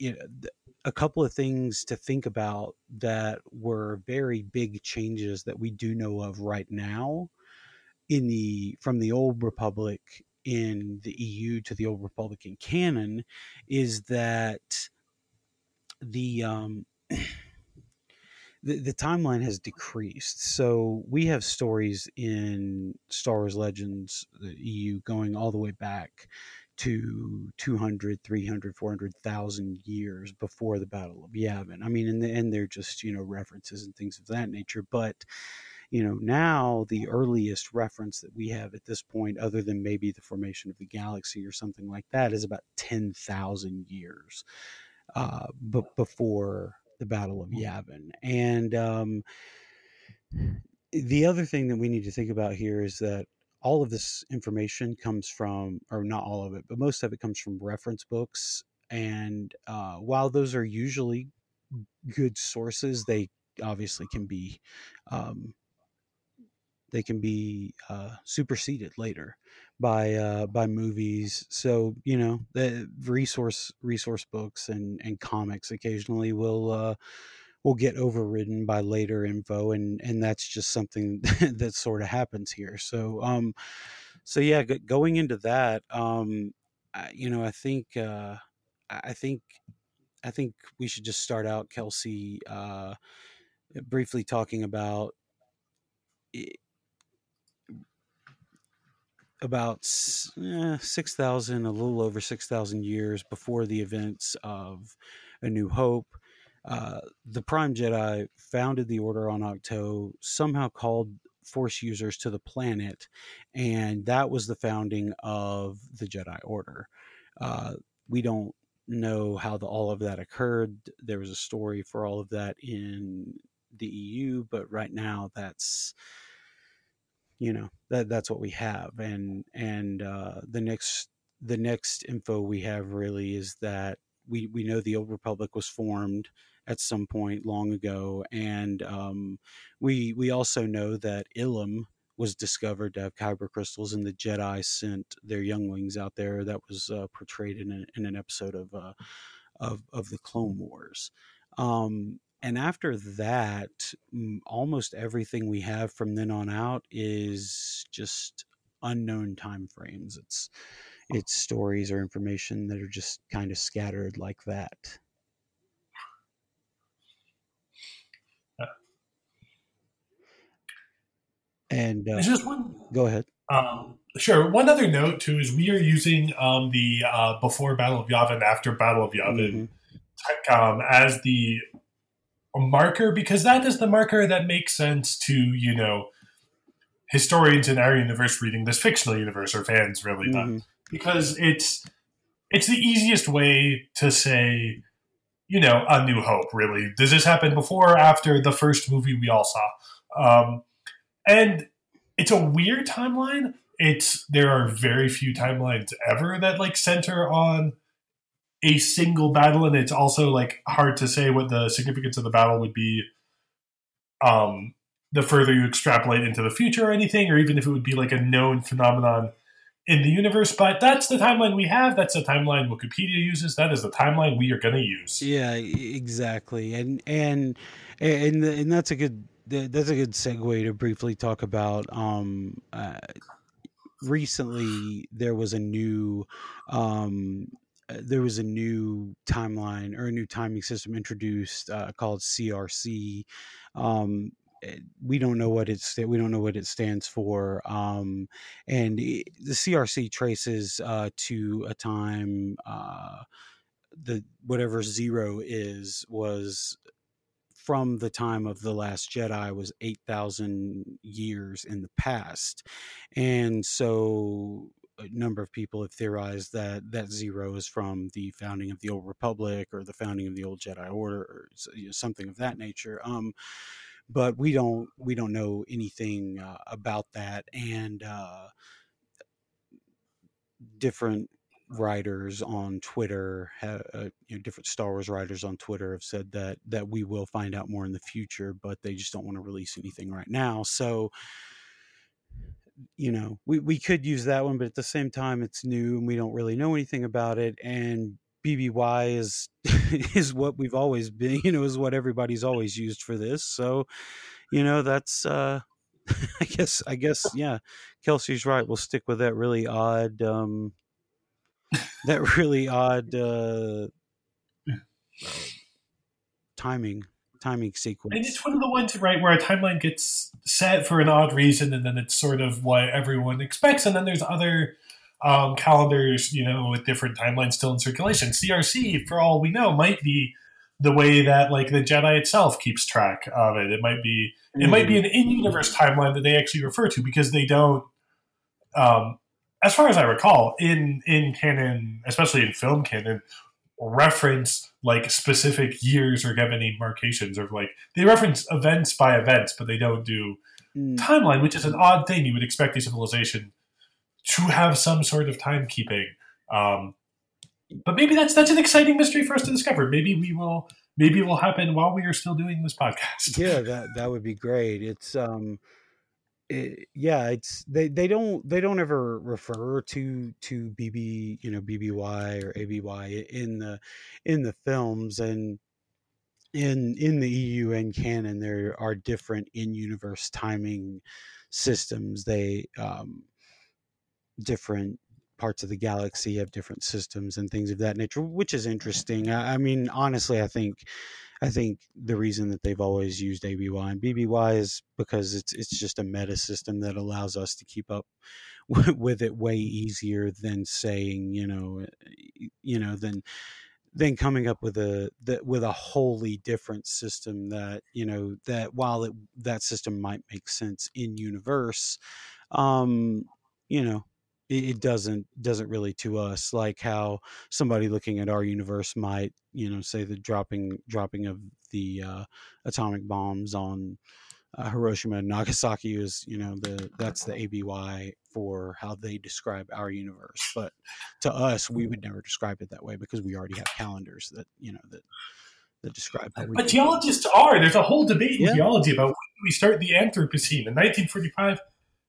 you know, th- a couple of things to think about that were very big changes that we do know of right now in the, from the Old Republic in the E U to the Old Republic in canon, is that the, um, The, the timeline has decreased. So we have stories in Star Wars Legends, the E U, going all the way back to two hundred, three hundred, four hundred thousand years before the Battle of Yavin. I mean, in the end, they're just, you know, references and things of that nature. But, you know, now the earliest reference that we have at this point, other than maybe the formation of the galaxy or something like that, is about ten thousand years uh, b- before... the Battle of Yavin. And um, the other thing that we need to think about here is that all of this information comes from, or not all of it, but most of it comes from reference books. And uh, while those are usually good sources, they obviously can be, um, they can be uh, superseded later by uh, by movies. So, you know, the resource resource books and, and comics occasionally will uh, will get overridden by later info, and, and that's just something that sort of happens here. So, um, so yeah, g- going into that, um, I, you know, I think uh, I think I think we should just start out, Kelsey, uh, briefly talking about. It, about eh, six thousand, a little over six thousand years before the events of A New Hope. Uh, the Prime Jedi founded the Order on Octo, somehow called Force users to the planet, and that was the founding of the Jedi Order. Uh, we don't know how the, all of that occurred. There was a story for all of that in the E U, but right now that's... you know, that that's what we have. And, and, uh, the next, the next info we have really is that we we know the Old Republic was formed at some point long ago, and um, we we also know that Ilum was discovered to have Kyber crystals, and the Jedi sent their younglings out there. That was uh, portrayed in, a, in an episode of uh, of of the Clone Wars. Um, and after that, almost everything we have from then on out is just unknown time frames. It's it's stories or information that are just kind of scattered like that. And uh, just one, go ahead. Um, sure. One other note too is we are using um, the uh, before Battle of Yavin, after Battle of Yavin, mm-hmm. um, as the marker, because that is the marker that makes sense to, you know, historians in our universe reading this fictional universe, or fans really, mm-hmm. not, because it's it's the easiest way to say, you know, A New Hope. Really, does this happen before or after the first movie we all saw? Um, And it's a weird timeline. It's there are very few timelines ever that like center on a single battle, and it's also like hard to say what the significance of the battle would be. Um, the further you extrapolate into the future, or anything, or even if it would be like a known phenomenon in the universe. But that's the timeline we have. That's the timeline Wikipedia uses. That is the timeline we are going to use. Yeah, exactly, and and and and that's a good. That's a good segue to briefly talk about. Um, uh, recently, there was a new, um, there was a new timeline or a new timing system introduced uh, called C R C. Um, we don't know what it's we don't know what it stands for. Um, and it, the C R C traces uh, to a time uh, the whatever zero is was. From the time of The Last Jedi was eight thousand years in the past. And so a number of people have theorized that that zero is from the founding of the Old Republic or the founding of the Old Jedi Order or something of that nature. Um, but we don't, we don't know anything uh, about that. And uh, different writers on Twitter, uh, you know, different Star Wars writers on Twitter have said that that we will find out more in the future, but they just don't want to release anything right now. So, you know, we, we could use that one, but at the same time, it's new and we don't really know anything about it. And B B Y is is what we've always been, you know, is what everybody's always used for this. So, you know, that's uh, I guess I guess yeah, Kelsey's right. We'll stick with that really odd. Um, that really odd uh, timing, timing sequence. And it's one of the ones, right, where a timeline gets set for an odd reason, and then it's sort of what everyone expects. And then there's other um, calendars, you know, with different timelines still in circulation. C R C, for all we know, might be the way that like the Jedi itself keeps track of it. It might be, it mm. might be an in-universe timeline that they actually refer to, because they don't. Um, As far as I recall, in, in canon, especially in film canon, reference like specific years or give any markations, or like they reference events by events, but they don't do mm. timeline, which is an odd thing. You would expect a civilization to have some sort of timekeeping. Um, but maybe that's that's an exciting mystery for us to discover. Maybe we will maybe it will happen while we are still doing this podcast. Yeah, that that would be great. It's um It, yeah, it's they, they don't they don't ever refer to to B B you know B B Y or A B Y in the in the films, and in in the E U N canon there are different in-universe timing systems. They um, different parts of the galaxy have different systems and things of that nature, which is interesting. I, I mean, honestly, I think. I think the reason that they've always used A B Y and B B Y is because it's it's just a meta system that allows us to keep up w- with it way easier than saying, you know, you know, than than coming up with a the, with a wholly different system that, you know, that while it, that system might make sense in universe, um, you know, it, it doesn't doesn't really to us, like how somebody looking at our universe might, you know, say the dropping dropping of the uh, atomic bombs on uh, Hiroshima and Nagasaki is, you know, the that's the A B Y for how they describe our universe. But to us, we would never describe it that way because we already have calendars that, you know, that that describe how we. But geologists it. are. There's a whole debate in yeah. geology about when we start the Anthropocene. In nineteen forty-five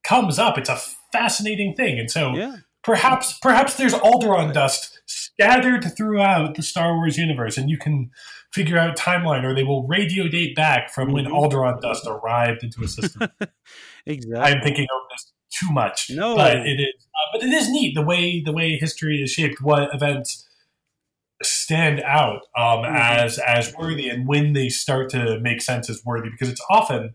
comes up. It's a fascinating thing. And so yeah. perhaps perhaps there's Alderaan right. dust scattered throughout the Star Wars universe, and you can figure out timeline, or they will radio date back from when Alderaan dust arrived into a system. Exactly. I'm thinking of this too much. No, but it is, uh, but it is neat the way the way history is shaped. What events stand out um, mm-hmm. as as worthy, and when they start to make sense as worthy, because it's often.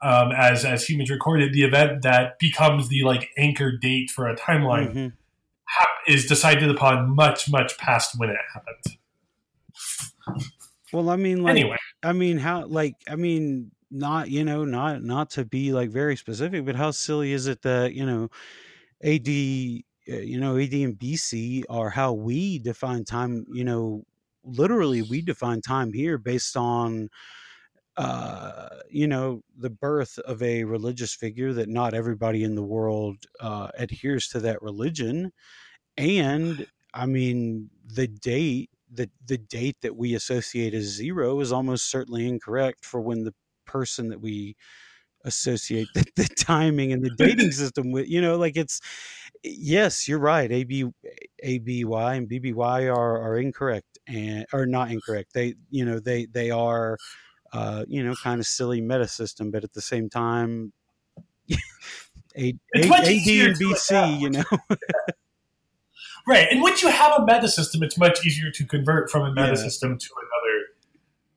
Um, as as humans recorded, the event that becomes the like anchor date for a timeline mm-hmm. ha- is decided upon much much past when it happened. Well, I mean, like, anyway, I mean, how like I mean, not you know, not not to be like very specific, but how silly is it that you know, A D, you know, A D and B C are how we define time. You know, literally, we define time here based on. Uh, you know, the birth of a religious figure that not everybody in the world uh, adheres to that religion. And I mean, the date, the, the date that we associate as zero is almost certainly incorrect for when the person that we associate the, the timing and the dating system with, you know, like it's, yes, you're right. A B, A B Y and B B Y are, are incorrect and are not incorrect. They, you know, they, they are, Uh, you know, kind of silly meta system, but at the same time, A D and B C, you know. Right. And once you have a meta system, it's much easier to convert from a meta yeah. system to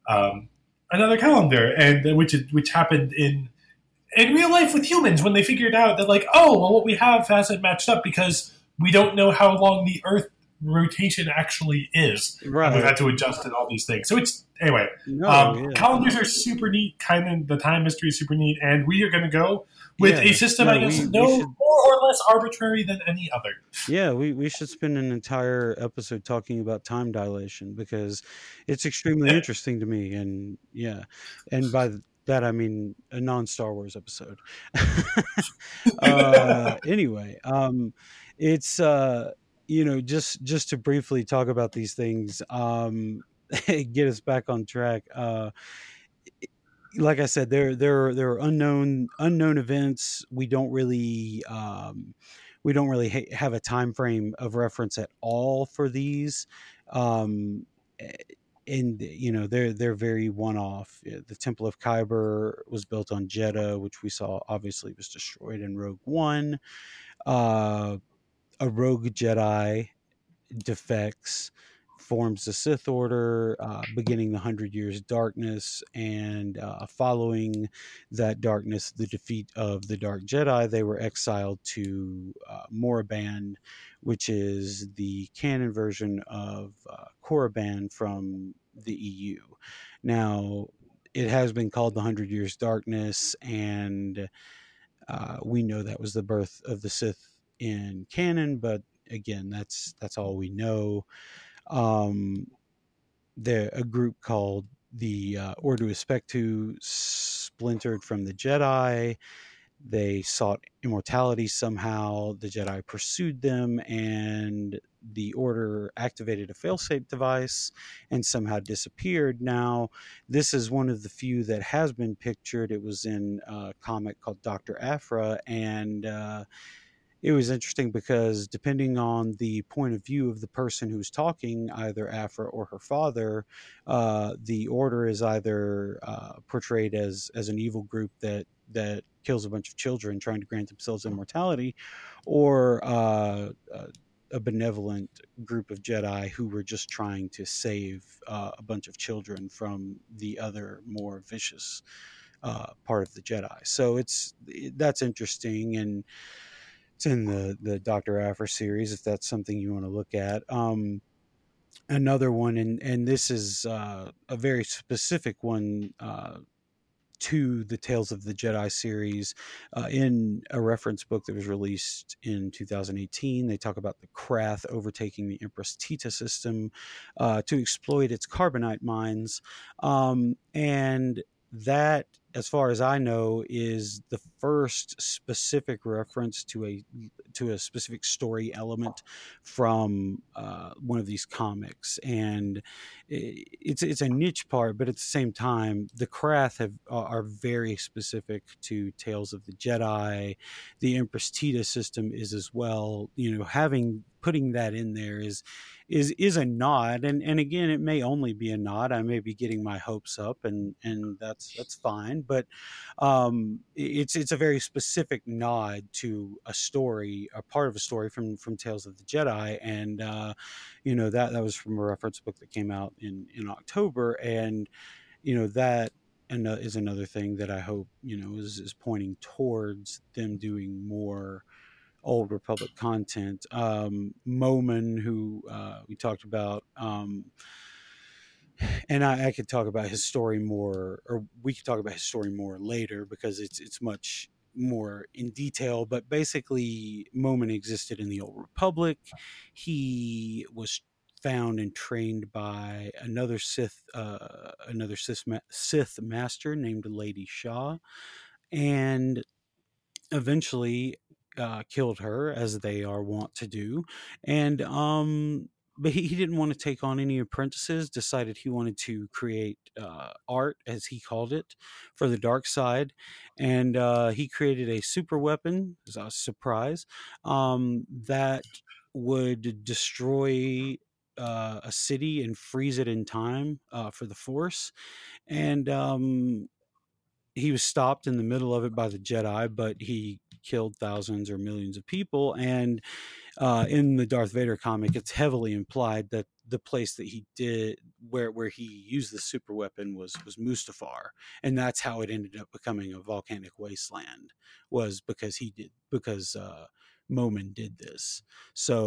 another um, another calendar, and which which happened in in real life with humans when they figured out that, like, oh, well, what we have hasn't matched up because we don't know how long the Earth rotation actually is. Right. And we've had to adjust and all these things. So it's, anyway, no, um, yeah. calendars are super neat. Kind of the time history is super neat. And we are going to go with yeah, a system, no, I guess, we, no we should, more or less arbitrary than any other. Yeah, we, we should spend an entire episode talking about time dilation because it's extremely yeah. interesting to me. And yeah, and by that, I mean a non-Star Wars episode. uh, anyway, um, it's, uh, you know, just, just to briefly talk about these things, um, get us back on track. Uh, like I said, there there there are unknown unknown events. We don't really um, we don't really ha- have a time frame of reference at all for these, um, and you know they're they're very one off. The Temple of Kyber was built on Jedha, which we saw obviously was destroyed in Rogue One. Uh, a rogue Jedi defects. Forms the Sith Order, uh, beginning the Hundred Years' Darkness, and uh, following that darkness, the defeat of the Dark Jedi, they were exiled to uh, Moraband, which is the canon version of uh, Korriban from the E U. Now, it has been called the Hundred Years' Darkness, and uh, we know that was the birth of the Sith in canon, but again, that's that's all we know. Um, there a group called the uh, Ordo Aspectu splintered from the Jedi. They sought immortality somehow. The Jedi pursued them, and the Order activated a failsafe device and somehow disappeared. Now, this is one of the few that has been pictured. It was in a comic called Doctor Aphra, and uh, it was interesting because depending on the point of view of the person who's talking, either Aphra or her father, uh, the Order is either uh, portrayed as as an evil group that that kills a bunch of children trying to grant themselves immortality, or uh, a benevolent group of Jedi who were just trying to save uh, a bunch of children from the other more vicious uh, part of the Jedi. So it's that's interesting and. in the, the Doctor Aphra series, if that's something you want to look at. Um, another one, and, and this is uh, a very specific one uh, to the Tales of the Jedi series. Uh, in a reference book that was released in two thousand eighteen, they talk about the Krath overtaking the Empress Tita system uh, to exploit its carbonite mines. Um, and that as far as I know, is the first specific reference to a to a specific story element from uh, one of these comics. And it's it's a niche part, but at the same time, the Krath have, are very specific to Tales of the Jedi. The Empress Tita system is as well. You know, having putting that in there is is is a nod, and and again, it may only be a nod. I may be getting my hopes up, and and that's that's fine, but um it's it's a very specific nod to a story, a part of a story from from Tales of the Jedi. And uh you know, that that was from a reference book that came out in in October, and you know, that and is another thing that I hope, you know, is, is pointing towards them doing more Old Republic content. Um, Momin, who uh, we talked about, um, and I, I could talk about his story more, or we could talk about his story more later, because it's it's much more in detail. But basically, Momin existed in the Old Republic. He was found and trained by another Sith, uh, another Sith, ma- Sith master named Lady Shaw, and eventually Uh, killed her, as they are wont to do. And um but he, he didn't want to take on any apprentices, decided he wanted to create uh art, as he called it, for the dark side. And uh he created a super weapon, as a surprise, um that would destroy uh a city and freeze it in time uh for the Force. And um he was stopped in the middle of it by the Jedi, but he killed thousands or millions of people. And uh, in the Darth Vader comic, it's heavily implied that the place that he did, where where he used the super weapon, was was Mustafar, and that's how it ended up becoming a volcanic wasteland, was because he did because uh, Momin did this. So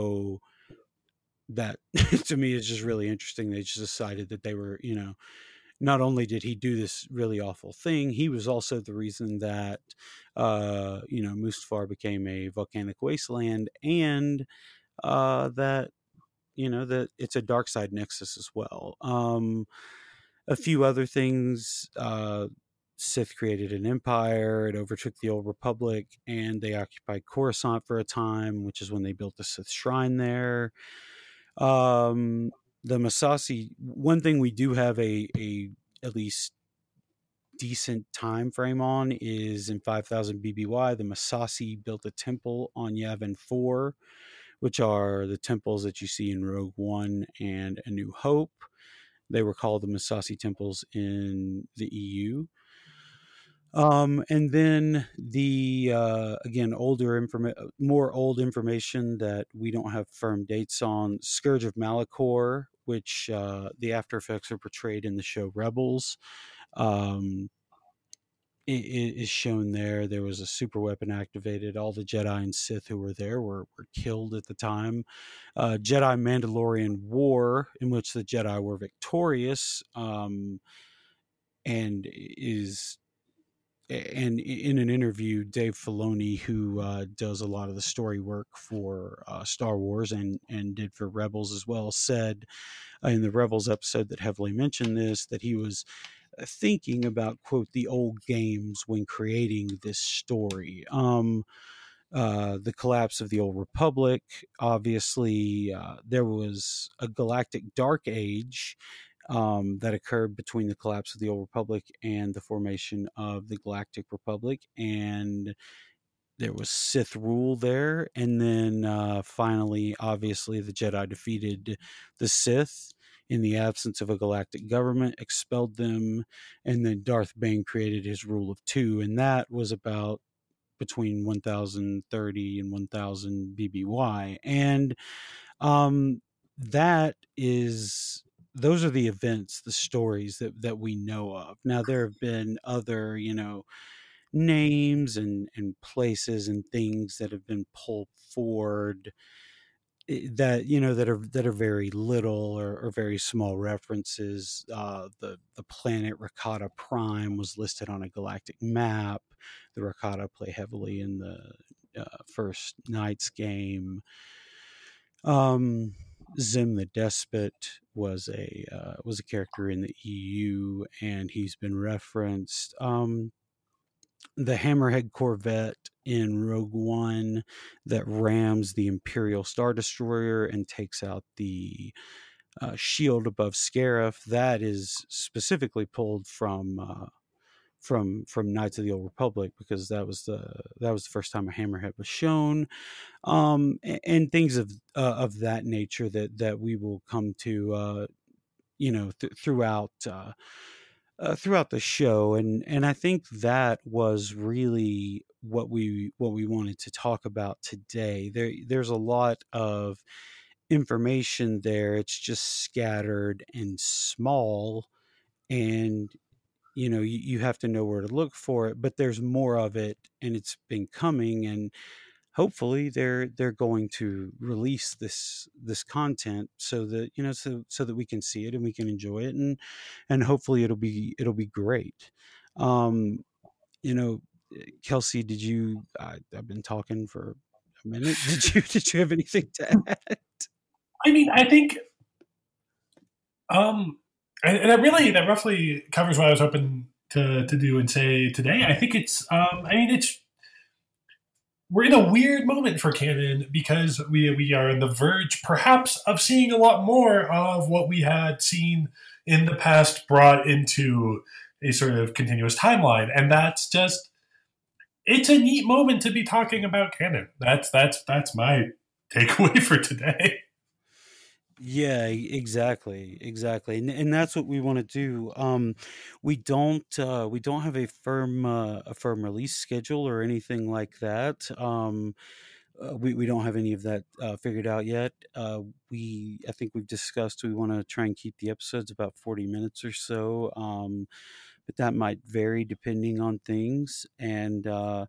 that to me is just really interesting. They just decided that they were, you know, not only did he do this really awful thing, he was also the reason that, uh, you know, Mustafar became a volcanic wasteland, and uh, that, you know, that it's a dark side nexus as well. Um, a few other things. Uh, Sith created an empire. It overtook the Old Republic, and they occupied Coruscant for a time, which is when they built the Sith shrine there. Um... The Massassi, one thing we do have a, a at least decent time frame on is in five thousand B B Y, the Massassi built a temple on Yavin four, which are the temples that you see in Rogue One and A New Hope. They were called the Massassi temples in the E U. Um, and then the, uh, again, older informa- more old information that we don't have firm dates on. Scourge of Malachor, which, uh, the after effects are portrayed in the show Rebels, um, it is shown there. There was a super weapon activated. All the Jedi and Sith who were there were, were killed at the time. Uh, Jedi Mandalorian War, in which the Jedi were victorious, um, and is... And in an interview, Dave Filoni, who uh, does a lot of the story work for uh, Star Wars and, and did for Rebels as well, said in the Rebels episode that heavily mentioned this, that he was thinking about, quote, the old games when creating this story. Um, uh, the collapse of the Old Republic, obviously, uh, there was a galactic dark age Um, that occurred between the collapse of the Old Republic and the formation of the Galactic Republic, and there was Sith rule there. And then uh, finally, obviously, the Jedi defeated the Sith in the absence of a galactic government, expelled them, and then Darth Bane created his rule of two, and that was about between one thousand thirty and one thousand B B Y. And um, that is... Those are the events, the stories that, that we know of. Now, there have been other, you know, names and, and places and things that have been pulled forward that, you know, that are that are very little or, or very small references. Uh, the, the planet Rakata Prime was listed on a galactic map. The Rakata play heavily in the uh, first Knights game. Um... Zim the Despot was a uh, was a character in the E U, and he's been referenced. Um, the Hammerhead Corvette in Rogue One that rams the Imperial Star Destroyer and takes out the uh, shield above Scarif, that is specifically pulled from uh, from from Knights of the Old Republic, because that was the that was the first time a Hammerhead was shown, um, and, and things of uh, of that nature that that we will come to, uh, you know, th- throughout. Uh, Uh, throughout the show, and and I think that was really what we what we wanted to talk about today. There there's a lot of information there. It's just scattered and small, and you know you, you have to know where to look for it. But there's more of it, and it's been coming, and hopefully they're they're going to release this this content so that you know so so that we can see it and we can enjoy it, and and hopefully it'll be it'll be great. Um, you know, Kelsey, did you? I, I've been talking for a minute. Did you did you have anything to add? I mean, I think, um, and that really that roughly covers what I was hoping to to do and say today. I think it's, um, I mean, it's. We're in a weird moment for canon because we we are on the verge, perhaps, of seeing a lot more of what we had seen in the past brought into a sort of continuous timeline, and that's just it's a neat moment to be talking about canon. That's that's that's my takeaway for today. Yeah, exactly, exactly, and and that's what we want to do. Um, we don't uh, we don't have a firm uh, a firm release schedule or anything like that. Um, uh, we we don't have any of that uh, figured out yet. Uh, we I think we've discussed we want to try and keep the episodes about forty minutes or so, um, but that might vary depending on things. And uh,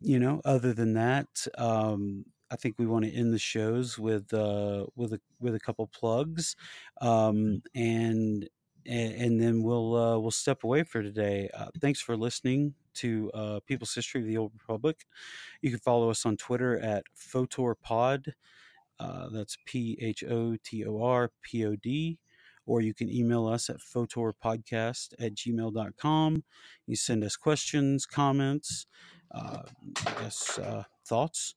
you know, other than that. Um, I think we want to end the shows with uh, with a with a couple plugs, um, and and then we'll uh, we'll step away for today. Uh, thanks for listening to uh, People's History of the Old Republic. You can follow us on Twitter at Fotor Pod. Uh, that's P H O T O R P O D. Or you can email us at fotorpodcast at gmail dot com. You send us questions, comments, uh, I guess uh, thoughts.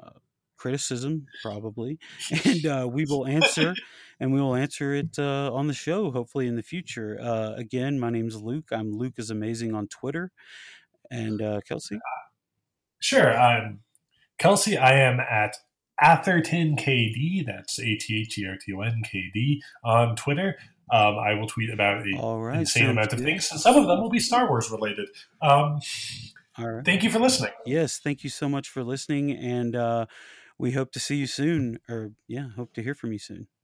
Uh, criticism probably, and uh, we will answer and we will answer it uh, on the show, hopefully in the future. Uh, again, my name's Luke. I'm Luke is Amazing on Twitter, and uh, Kelsey. Sure. I'm Kelsey. I am at Atherton K D. That's A T H E R T O N K D on Twitter. Um, I will tweet about a All right, insane amount of good. Things. And some of them will be Star Wars related. Um, All right. Thank you for listening. Yes, thank you so much for listening, and uh, we hope to see you soon, or yeah, hope to hear from you soon.